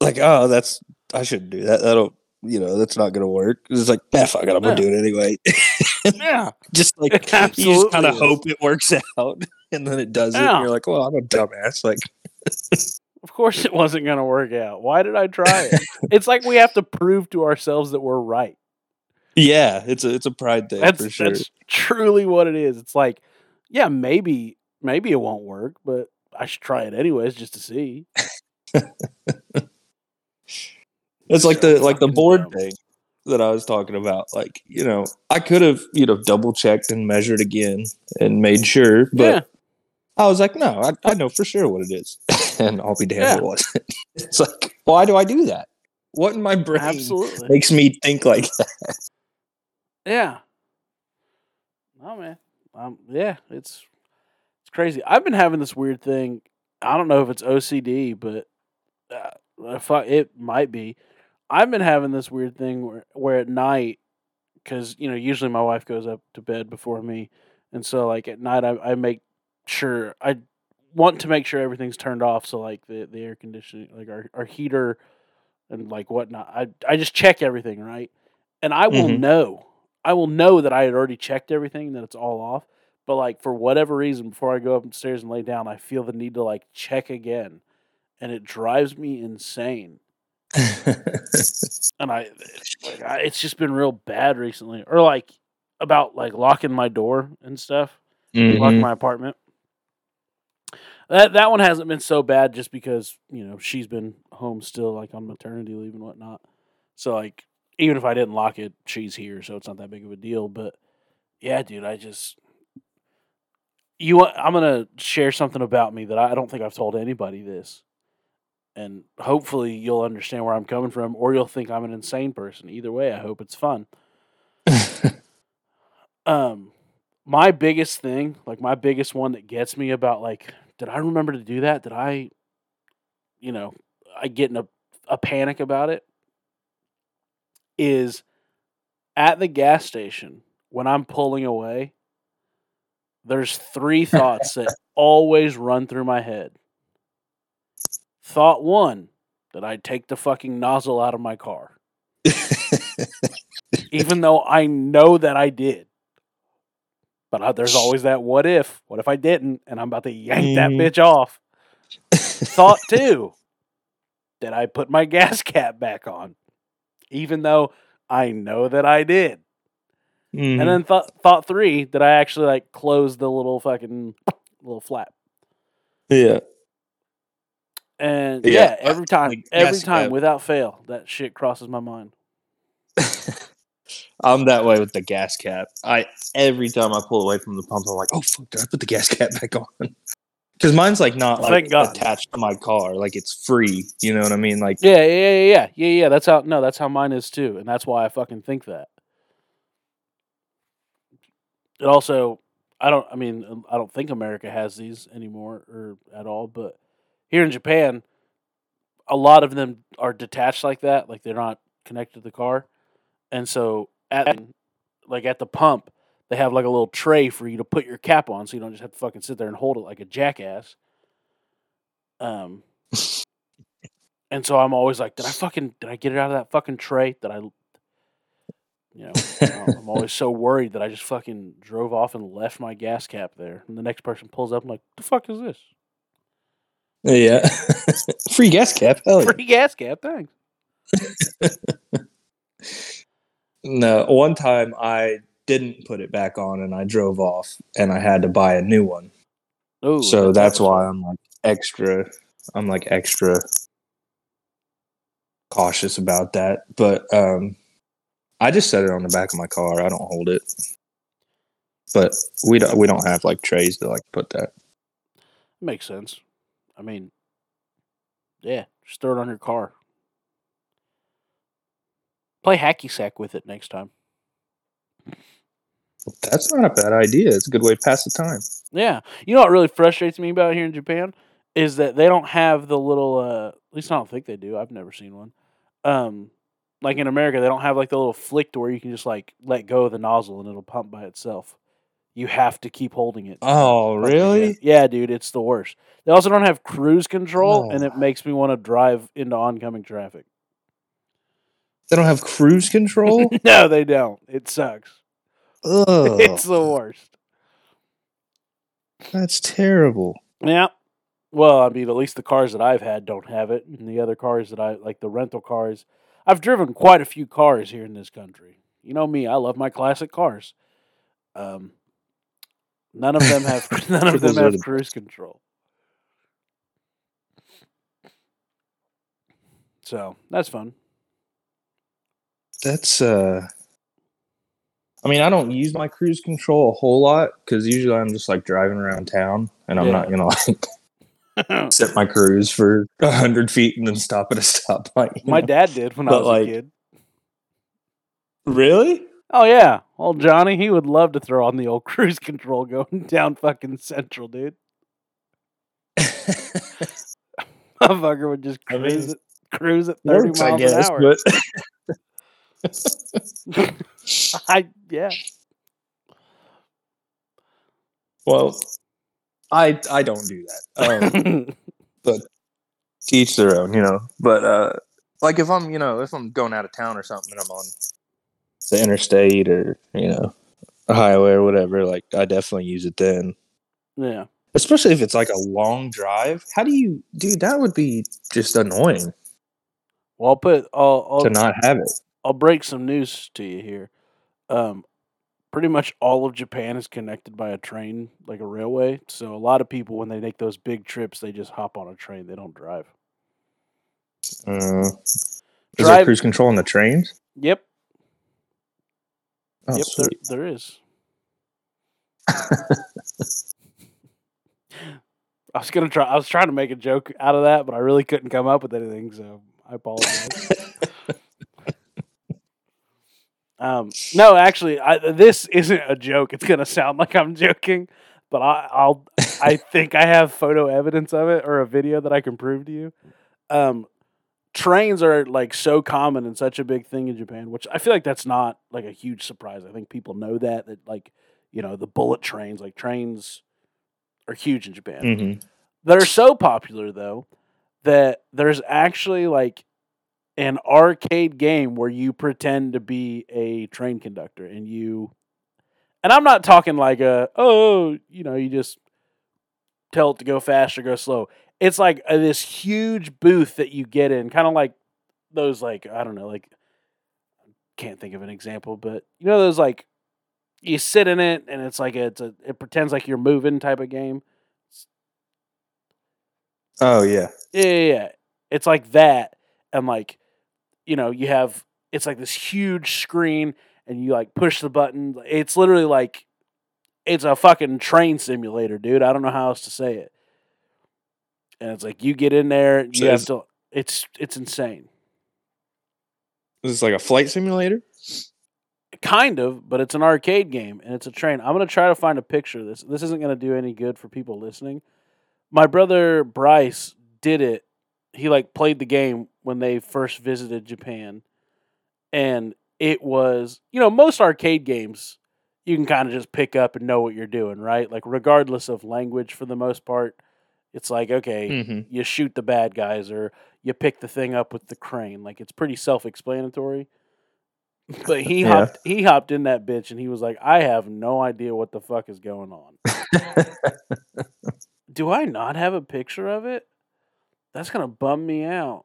Oh, I shouldn't do that. That'll. That's not going to work. It's fuck it, I'm going to do it anyway. Yeah. You just kind of hope it works out, and then it doesn't. Yeah. You're well, I'm a dumbass. Of course it wasn't going to work out. Why did I try it? It's we have to prove to ourselves that we're right. Yeah, it's a pride thing for sure. That's truly what it is. It's maybe it won't work, but I should try it anyways just to see. It's the board thing that I was talking about. I could have, double checked and measured again and made sure, but I was no, I know for sure what it is, and I'll be damned it wasn't. It's why do I do that? What in my brain makes me think like that? Yeah. Oh man, it's crazy. I've been having this weird thing. I don't know if it's OCD, but it might be. I've been having this weird thing where at night, because, usually my wife goes up to bed before me. And so, at night, I make sure, I want to make sure everything's turned off. So, the air conditioning, our heater and, whatnot. I just check everything, right? And I will know. I will know that I had already checked everything, that it's all off. But, for whatever reason, before I go upstairs and lay down, I feel the need to, check again. And it drives me insane. And it's just been real bad recently, or about locking my door and stuff, locking my apartment. That one hasn't been so bad just because she's been home still, on maternity leave and whatnot. So even if I didn't lock it, she's here, so it's not that big of a deal. But yeah, dude, I'm gonna share something about me that I don't think I've told anybody this. And hopefully you'll understand where I'm coming from, or you'll think I'm an insane person. Either way, I hope it's fun. My biggest thing, my biggest one that gets me about, did I remember to do that? Did I, I get in a panic about it, is at the gas station when I'm pulling away, there's 3 thoughts that always run through my head. thought one, that I'd take the fucking nozzle out of my car. Even though I know that I did. But there's always that what if. What if I didn't, and I'm about to yank that bitch off? Thought two, that I put my gas cap back on. Even though I know that I did. Mm-hmm. And then thought three, that I actually like closed the little fucking little flap. Yeah. And yeah, every time without fail, that shit crosses my mind. I'm that way with the gas cap. Every time I pull away from the pump, I'm like, oh fuck, did I put the gas cap back on? Because mine's like not attached to my car, like it's free. You know what I mean? Like yeah. That's how mine is too, and that's why I fucking think that. It also, I don't think America has these anymore or at all, but here in Japan, a lot of them are detached like that, like they're not connected to the car. And so at the pump, they have like a little tray for you to put your cap on so you don't just have to fucking sit there and hold it like a jackass. And so I'm always like, did I get it out of that fucking tray? I'm always so worried that I just fucking drove off and left my gas cap there. And the next person pulls up, I'm like, the fuck is this? Yeah. Free gas cap. Hell yeah. Free gas cap, thanks. No, one time I didn't put it back on and I drove off and I had to buy a new one. Ooh, so that's why I'm like extra cautious about that. But I just set it on the back of my car. I don't hold it. But we don't have like trays to like put that. Makes sense. I mean, yeah, just throw it on your car. Play hacky sack with it next time. That's not a bad idea. It's a good way to pass the time. Yeah. You know what really frustrates me about here in Japan is that they don't have the little, at least I don't think they do. I've never seen one. Like in America, they don't have like the little flick to where you can just like let go of the nozzle and it'll pump by itself. You have to keep holding it. Oh, really? Yeah, dude, it's the worst. They also don't have cruise control, and it makes me want to drive into oncoming traffic. They don't have cruise control? No, they don't. It sucks. Ugh. It's the worst. That's terrible. Yeah. Well, I mean, at least the cars that I've had don't have it, and the other cars that the rental cars. I've driven quite a few cars here in this country. You know me, I love my classic cars. None of them have cruise control. So that's fun. That's I mean, I don't use my cruise control a whole lot because usually I'm just like driving around town and I'm not gonna like set my cruise for 100 feet and then stop at a stoplight. My dad did when I was a kid. Really? Oh, yeah. Old Johnny, he would love to throw on the old cruise control going down fucking Central, dude. Motherfucker would just cruise at 30 works, miles an hour. But... yeah. Well, I don't do that. But to each their own, you know. But, like, if I'm going out of town or something and I'm on the interstate or a highway or whatever, like I definitely use it then. Yeah, especially if it's like a long drive. How do you, dude? That would be just annoying. Well, I'll to not have it. I'll break some news to you here. Pretty much all of Japan is connected by a train, like a railway. So a lot of people, when they make those big trips, they just hop on a train. They don't drive. Is there cruise control on the trains? Yep. Oh, yep, there is. I was trying to make a joke out of that, but I really couldn't come up with anything, so I apologize. No, actually, this isn't a joke. It's gonna sound like I'm joking, but I think I have photo evidence of it or a video that I can prove to you. Trains are like so common and such a big thing in Japan, which I feel like that's not like a huge surprise. I think people know that like, the bullet trains, like trains are huge in Japan. Mm-hmm. They're so popular though that there's actually like an arcade game where you pretend to be a train conductor and you, and I'm not talking like you just tell it to go fast or go slow. It's like this huge booth that you get in, kind of like those, like, I don't know, like, can't think of an example, but you know, those like you sit in it and it's like it pretends like you're moving type of game. Oh yeah. Yeah. It's like that. And like, you know, you have, it's like this huge screen and you like push the button. It's literally like, it's a fucking train simulator, dude. I don't know how else to say it. And it's like, you get in there, you have to, it's insane. Is this like a flight simulator? Kind of, but it's an arcade game and it's a train. I'm going to try to find a picture of this. This isn't going to do any good for people listening. My brother Bryce did it. He like played the game when they first visited Japan. And it was, you know, most arcade games you can kind of just pick up and know what you're doing, right? Like regardless of language for the most part, it's like, okay, You shoot the bad guys or you pick the thing up with the crane. Like it's pretty self-explanatory. But he hopped in that bitch and he was like, I have no idea what the fuck is going on. Do I not have a picture of it? That's going to bum me out.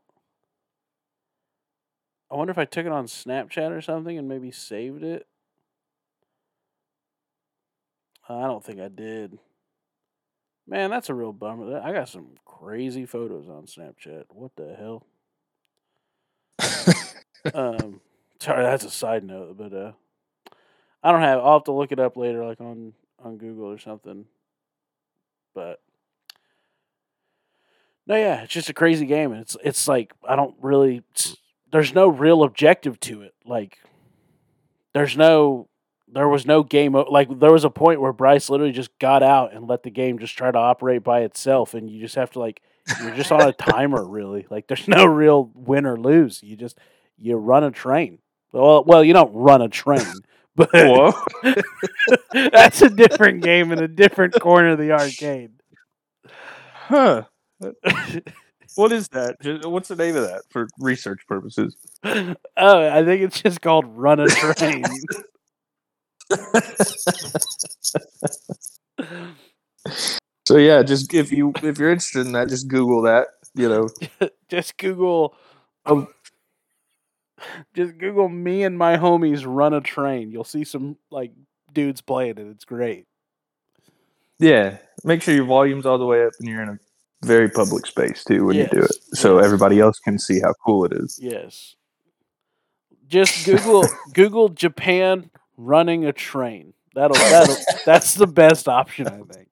I wonder if I took it on Snapchat or something and maybe saved it. I don't think I did. Man, that's a real bummer. I got some crazy photos on Snapchat. What the hell? Sorry, that's a side note, but I don't have. I'll have to look it up later, like on Google or something. But no, yeah, it's just a crazy game, and it's like I don't really. There's no real objective to it. Like, there was no game. Like, there was a point where Bryce literally just got out and let the game just try to operate by itself, and you just have to like you're just on a timer, really. Like, there's no real win or lose. You run a train. Well, you don't run a train, but that's a different game in a different corner of the arcade. Huh. What is that? What's the name of that for research purposes? Oh, I think it's just called Run a Train. So yeah, just if you're interested in that, just Google that, you know. Just Google just Google me and my homies run a train. You'll see some like dudes playing it. It's great. Yeah. Make sure your volume's all the way up and you're in a very public space too when you do it. So everybody else can see how cool it is. Yes. Just Google Japan running a train. That's the best option, I think.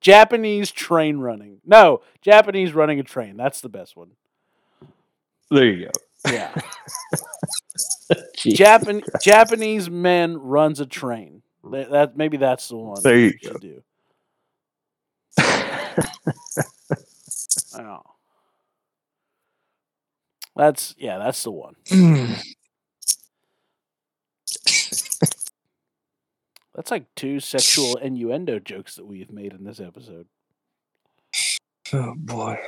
Japanese train running. No, Japanese running a train. That's the best one. There you go. Yeah. Japanese man runs a train. That maybe that's the one. There you go. Do. Oh. That's the one. That's like 2 sexual innuendo jokes that we've made in this episode. Oh boy.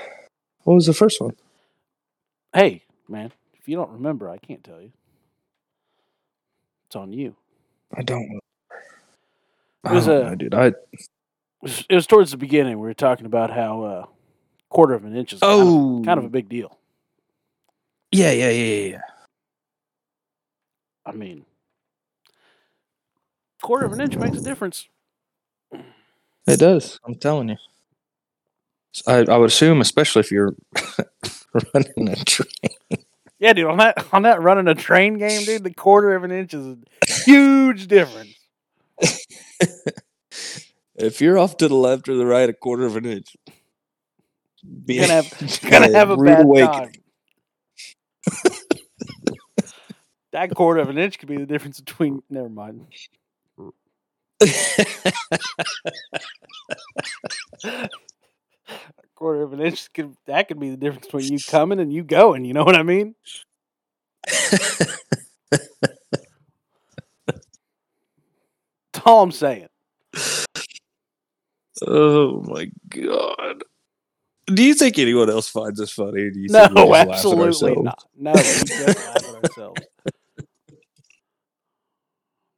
What was the first one? Hey, man. If you don't remember, I can't tell you. It's on you. I don't remember. It was towards the beginning. We were talking about how a quarter of an inch is kind of a big deal. Yeah. I mean, quarter of an inch makes a difference. It does. I'm telling you. I would assume, especially if you're running a train. Yeah, dude, on that running a train game, dude, the quarter of an inch is a huge difference. If you're off to the left or the right, a quarter of an inch, you're gonna have a bad time. That quarter of an inch could be the difference between. Never mind. Quarter of an inch could be the difference between you coming and you going. You know what I mean? That's all I'm saying. Oh my god! Do you think anyone else finds us funny? Do you think we just absolutely laugh at not. No, we just laugh at ourselves.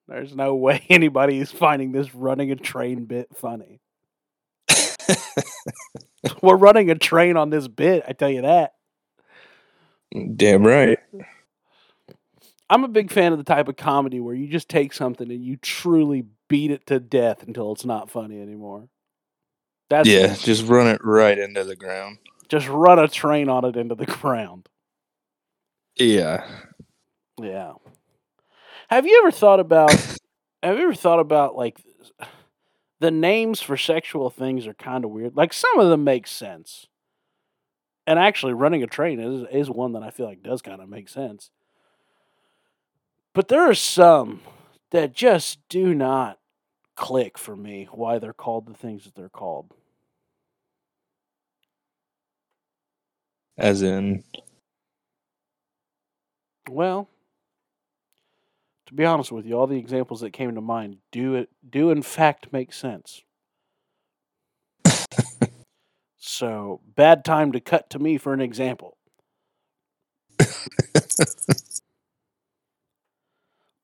There's no way anybody is finding this running a train bit funny. We're running a train on this bit, I tell you that. Damn right. I'm a big fan of the type of comedy where you just take something and you truly beat it to death until it's not funny anymore. Just run it right into the ground. Just run a train on it into the ground. Yeah. Have you ever thought about like the names for sexual things are kind of weird. Like some of them make sense. And actually running a train is one that I feel like does kind of make sense. But there are some that just do not click for me why they're called the things that they're called. As in? Well, to be honest with you, all the examples that came to mind do in fact make sense. So, bad time to cut to me for an example.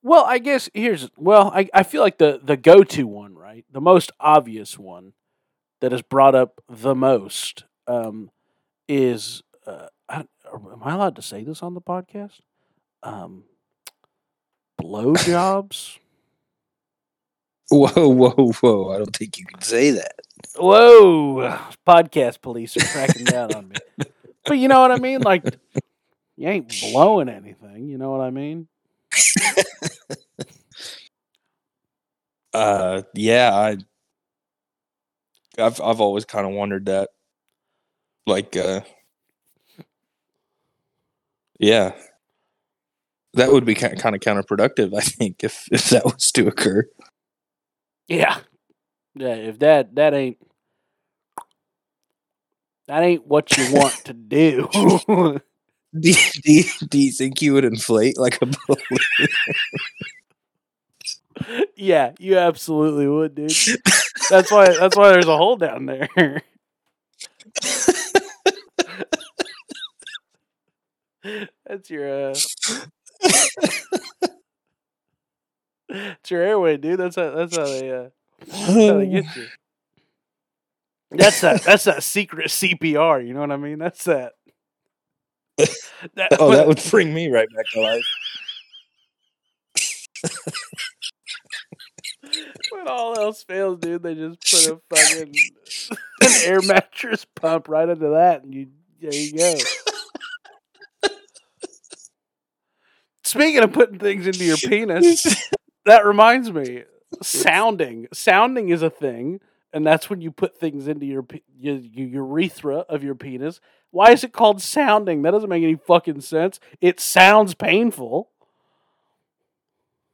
Well, I guess I feel like the go-to one, right? The most obvious one that is brought up the most is, am I allowed to say this on the podcast? Blowjobs? Whoa. I don't think you can say that. Whoa. Podcast police are cracking down on me. But you know what I mean? Like, you ain't blowing anything. You know what I mean? I've always kind of wondered that. Like, that would be kind of counterproductive, I think, if that was to occur. Yeah. If that ain't what you want to do. Do you think you would inflate like a balloon? Yeah, you absolutely would, dude. That's why there's a hole down there. That's your it's your airway, dude. That's how they get you. That's that secret CPR, you know what I mean? That's that. That would bring me right back to life. When all else fails, dude, they just put a fucking an air mattress pump right into that, and there you go. Speaking of putting things into your penis, that reminds me, sounding. Sounding is a thing, and that's when you put things into your urethra of your penis. Why is it called sounding? That doesn't make any fucking sense. It sounds painful.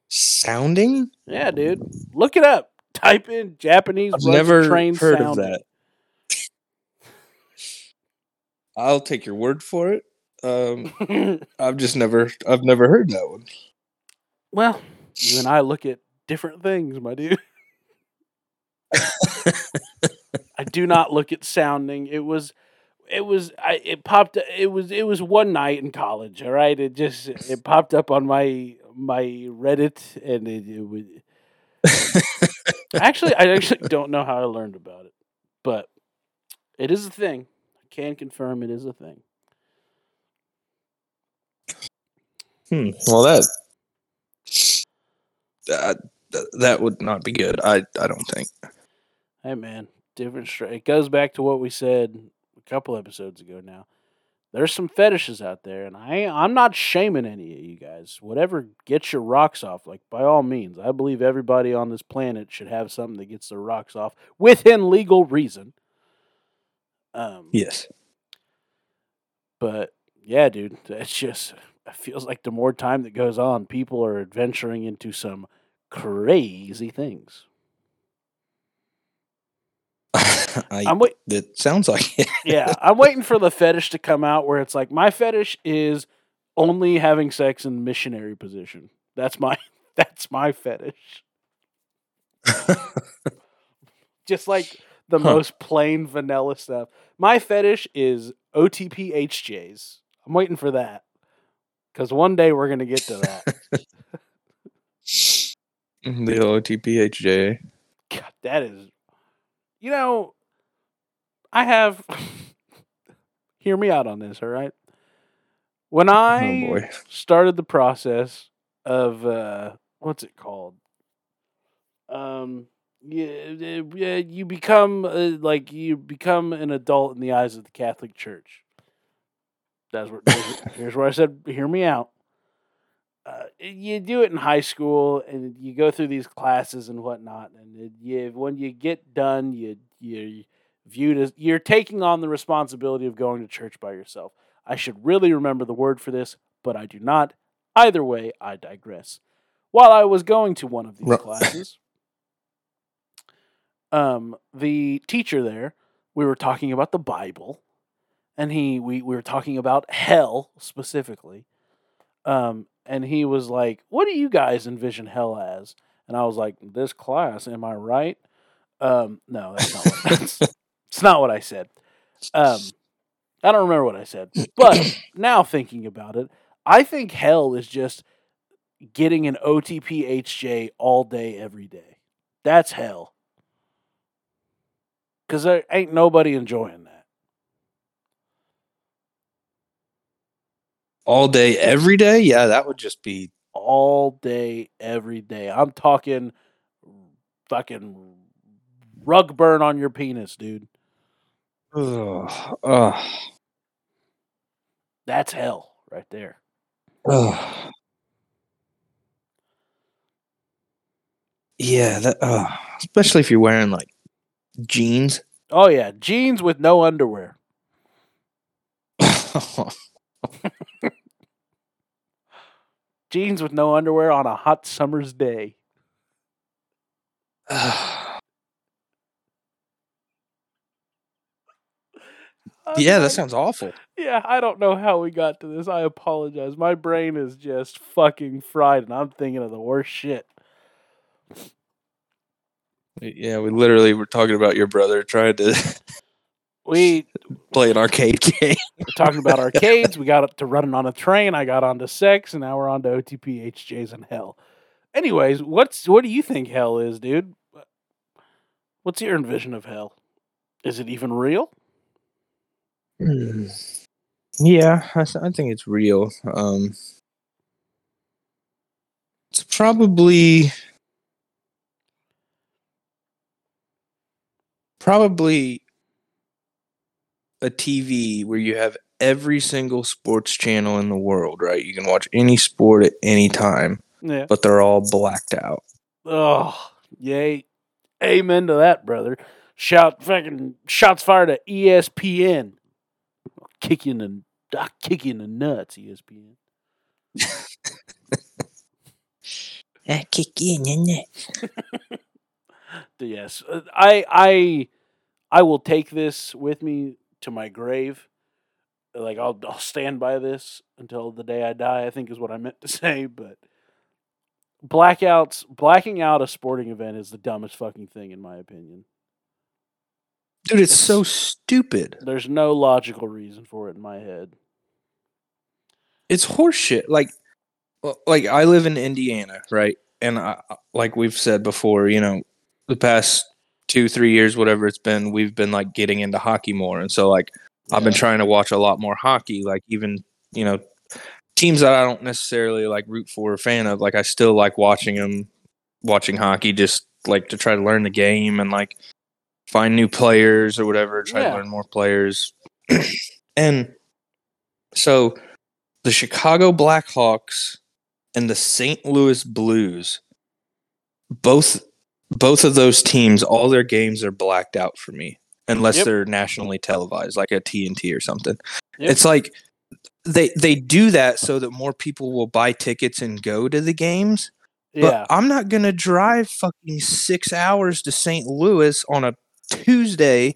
Sounding? Yeah, dude. Look it up. Type in Japanese running train sounding. I've never heard of that. I'll take your word for it. I've never heard that one. Well, you and I look at different things, my dude. I do not look at sounding. It was one night in college, all right? It popped up on my Reddit, and I actually don't know how I learned about it, but it is a thing. I can confirm it is a thing. Well, that would not be good. I don't think. Hey man, it goes back to what we said couple episodes ago now. There's some fetishes out there, and I'm not shaming any of you guys. Whatever gets your rocks off, like, by all means. I believe everybody on this planet should have something that gets their rocks off within legal reason. Yes. But yeah, dude, it feels like the more time that goes on, people are adventuring into some crazy things. That sounds like it. Yeah, I'm waiting for the fetish to come out where it's like, my fetish is only having sex in missionary position. That's my fetish. Just like the most plain vanilla stuff. My fetish is OTP HJs. I'm waiting for that. Because one day we're going to get to that. The OTP HJ. God, that is... You know, I have... Hear me out on this, all right? When I started the process of... what's it called? You become an adult in the eyes of the Catholic Church. That's what. Here's where I said, hear me out. You do it in high school, and you go through these classes and whatnot. And when you get done, you're viewed as you're taking on the responsibility of going to church by yourself. I should really remember the word for this, but I do not. Either way, I digress. While I was going to one of these classes, the teacher there, we were talking about the Bible, and we were talking about hell specifically, and he was like, "What do you guys envision hell as?" And I was like, "This class, am I right?" No, that's not what it's not what I said. I don't remember what I said, but now thinking about it, I think hell is just getting an OTP HJ all day, every day. That's hell. Because there ain't nobody enjoying that. All day, every day? Yeah, that would just be... All day, every day. I'm talking fucking rug burn on your penis, dude. Ugh. That's hell right there. Ugh. Yeah, that, especially if you're wearing, like, jeans. Oh, yeah, jeans with no underwear. Jeans with no underwear on a hot summer's day. Yeah, that sounds awful. Yeah, I don't know how we got to this. I apologize. My brain is just fucking fried, and I'm thinking of the worst shit. Yeah, we literally were talking about your brother trying to play an arcade game. We're talking about arcades. We got up to running on a train. I got onto sex, and now we're onto OTP, HJs, and hell. Anyways, what do you think hell is, dude? What's your envision of hell? Is it even real? Yeah, I think it's real. It's probably... Probably a TV where you have every single sports channel in the world, right? You can watch any sport at any time, yeah. But they're all blacked out. Oh, yay. Amen to that, brother. Shots fired at ESPN. I'll kick you in the nuts, ESPN. I'll kick you in the nuts. Yes, I will take this with me to my grave. Like I'll stand by this until the day I die, I think is what I meant to say. But blacking out a sporting event is the dumbest fucking thing in my opinion. Dude, it's so stupid. There's no logical reason for it in my head. It's horseshit. Like I live in Indiana, right? And I, like we've said before, you know. The past 2-3 years, whatever it's been, we've been like getting into hockey more. And so like, yeah. I've been trying to watch a lot more hockey, like even, you know, teams that I don't necessarily like root for or fan of, like I still like watching hockey, just like to try to learn the game and like find new players or whatever, to learn more players. And so the Chicago Blackhawks and the St. Louis Blues, both of those teams, all their games are blacked out for me, unless they're nationally televised, like a TNT or something. Yep. It's like they do that so that more people will buy tickets and go to the games. Yeah. But I'm not going to drive fucking 6 hours to St. Louis on a Tuesday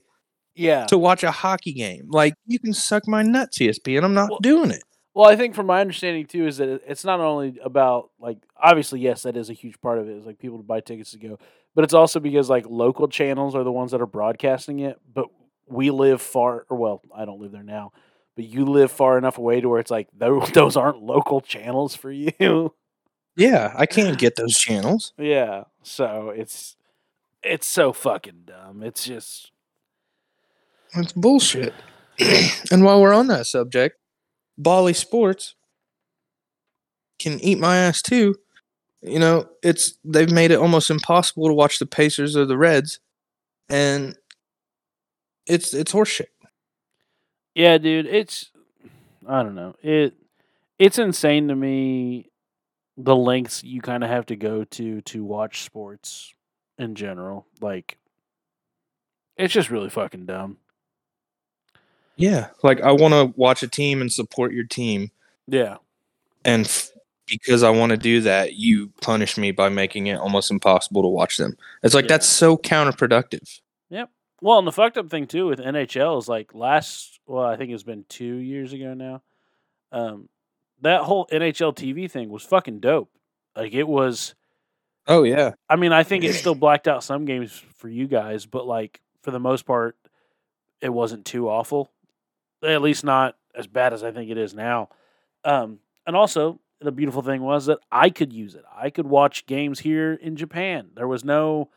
to watch a hockey game. Like, you can suck my nuts, ESPN. I'm not doing it. Well, I think from my understanding, too, is that it's not only about, like, obviously, yes, that is a huge part of it. It's like people to buy tickets to go. But it's also because like local channels are the ones that are broadcasting it. But we live far, or well, I don't live there now, but you live far enough away to where it's like those aren't local channels for you. Yeah, I can't get those channels. Yeah, so it's so fucking dumb. It's just... It's bullshit. And while we're on that subject, Bally Sports can eat my ass too. You know, they've made it almost impossible to watch the Pacers or the Reds, and it's horseshit. Yeah, dude, I don't know. It's insane to me the lengths you kind of have to go to watch sports in general. Like, it's just really fucking dumb. Yeah, like I want to watch a team and support your team. Yeah. And because I want to do that, you punish me by making it almost impossible to watch them. It's like, that's so counterproductive. Yep. Well, and the fucked up thing too with NHL is like I think it's been 2 years ago now. That whole NHL TV thing was fucking dope. Like it was. Oh yeah. I mean, I think it still blacked out some games for you guys, but like for the most part, it wasn't too awful. At least not as bad as I think it is now. And also, the beautiful thing was that I could use it. I could watch games here in Japan. There was no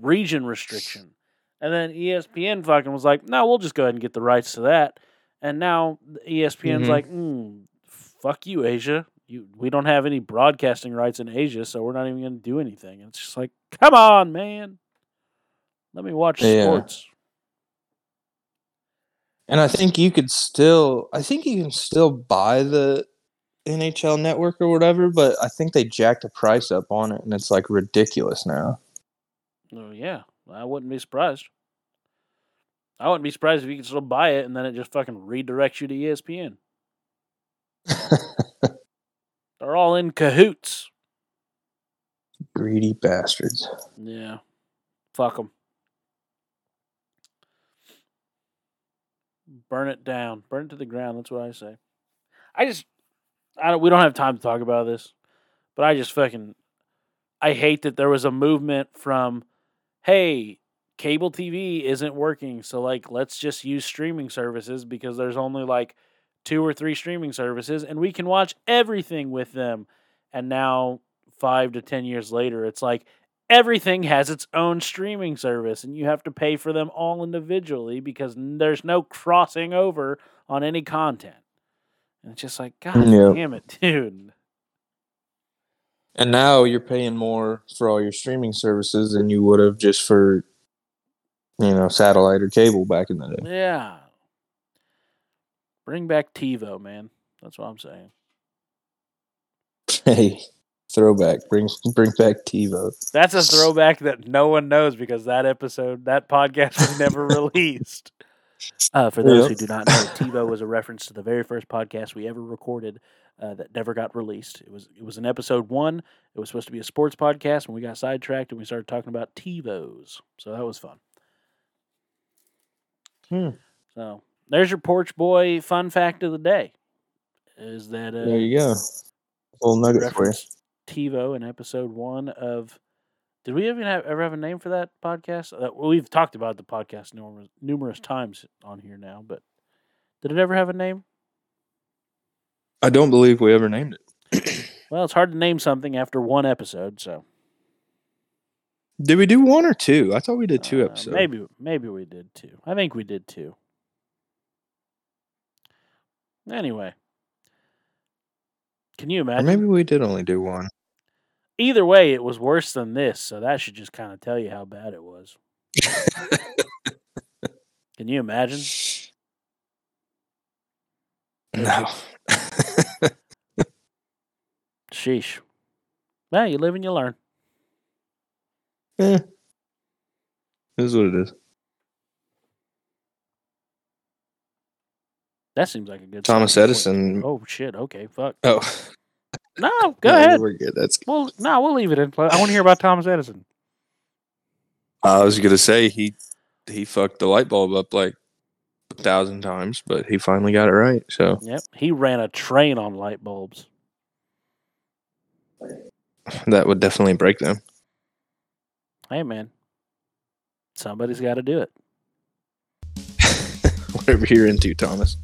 region restriction. And then ESPN fucking was like, no, we'll just go ahead and get the rights to that. And now ESPN's like, fuck you, Asia. We don't have any broadcasting rights in Asia, so we're not even going to do anything. And it's just like, come on, man. Let me watch sports. And I think you can still buy the NHL Network or whatever, but I think they jacked the price up on it, and it's like ridiculous now. Oh yeah, I wouldn't be surprised. I wouldn't be surprised if you could still buy it, and then it just fucking redirects you to ESPN. They're all in cahoots. Greedy bastards. Yeah, fuck them. Burn it down. Burn it to the ground. That's what I say. We don't have time to talk about this, but I hate that there was a movement from, hey, cable TV isn't working, so like let's just use streaming services because there's only like 2 or 3 streaming services and we can watch everything with them. And now 5 to 10 years later, it's like everything has its own streaming service, and you have to pay for them all individually because there's no crossing over on any content. And it's just like, God damn it, dude. And now you're paying more for all your streaming services than you would have just for, satellite or cable back in the day. Yeah. Bring back TiVo, man. That's what I'm saying. Hey, throwback. Bring back TiVo. That's a throwback that no one knows because that podcast was never released. For those who do not know, TiVo was a reference to the very first podcast we ever recorded that never got released. It was in episode 1. It was supposed to be a sports podcast, and we got sidetracked and we started talking about TiVos. So that was fun. So there's your Porch Boy fun fact of the day. Is that there you go? A little nugget for you. TiVo in episode 1 of. Did we ever have a name for that podcast? We've talked about the podcast numerous times on here now, but did it ever have a name? I don't believe we ever named it. Well, it's hard to name something after one episode, so. Did we do 1 or 2? I thought we did 2 episodes. Maybe we did 2. I think we did 2. Anyway. Can you imagine? Or maybe we did only do 1. Either way, it was worse than this, so that should just kind of tell you how bad it was. Can you imagine? No. Sheesh. Well, you live and you learn. Yeah. This is what it is. That seems like a good... Thomas Edison. Oh, shit. Okay, fuck. Oh. No, go ahead. We're good. That's good. Well, no, we'll leave it in place. I want to hear about Thomas Edison. I was gonna say he fucked the light bulb up like 1,000 times, but he finally got it right. So yep, he ran a train on light bulbs. That would definitely break them. Hey, man. Somebody's got to do it. Whatever you're into, Thomas.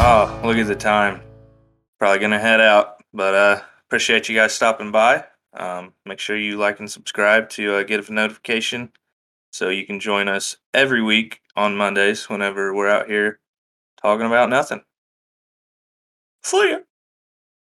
Oh, look at the time. Probably going to head out, but appreciate you guys stopping by. Make sure you like and subscribe to get a notification so you can join us every week on Mondays whenever we're out here talking about nothing. See ya!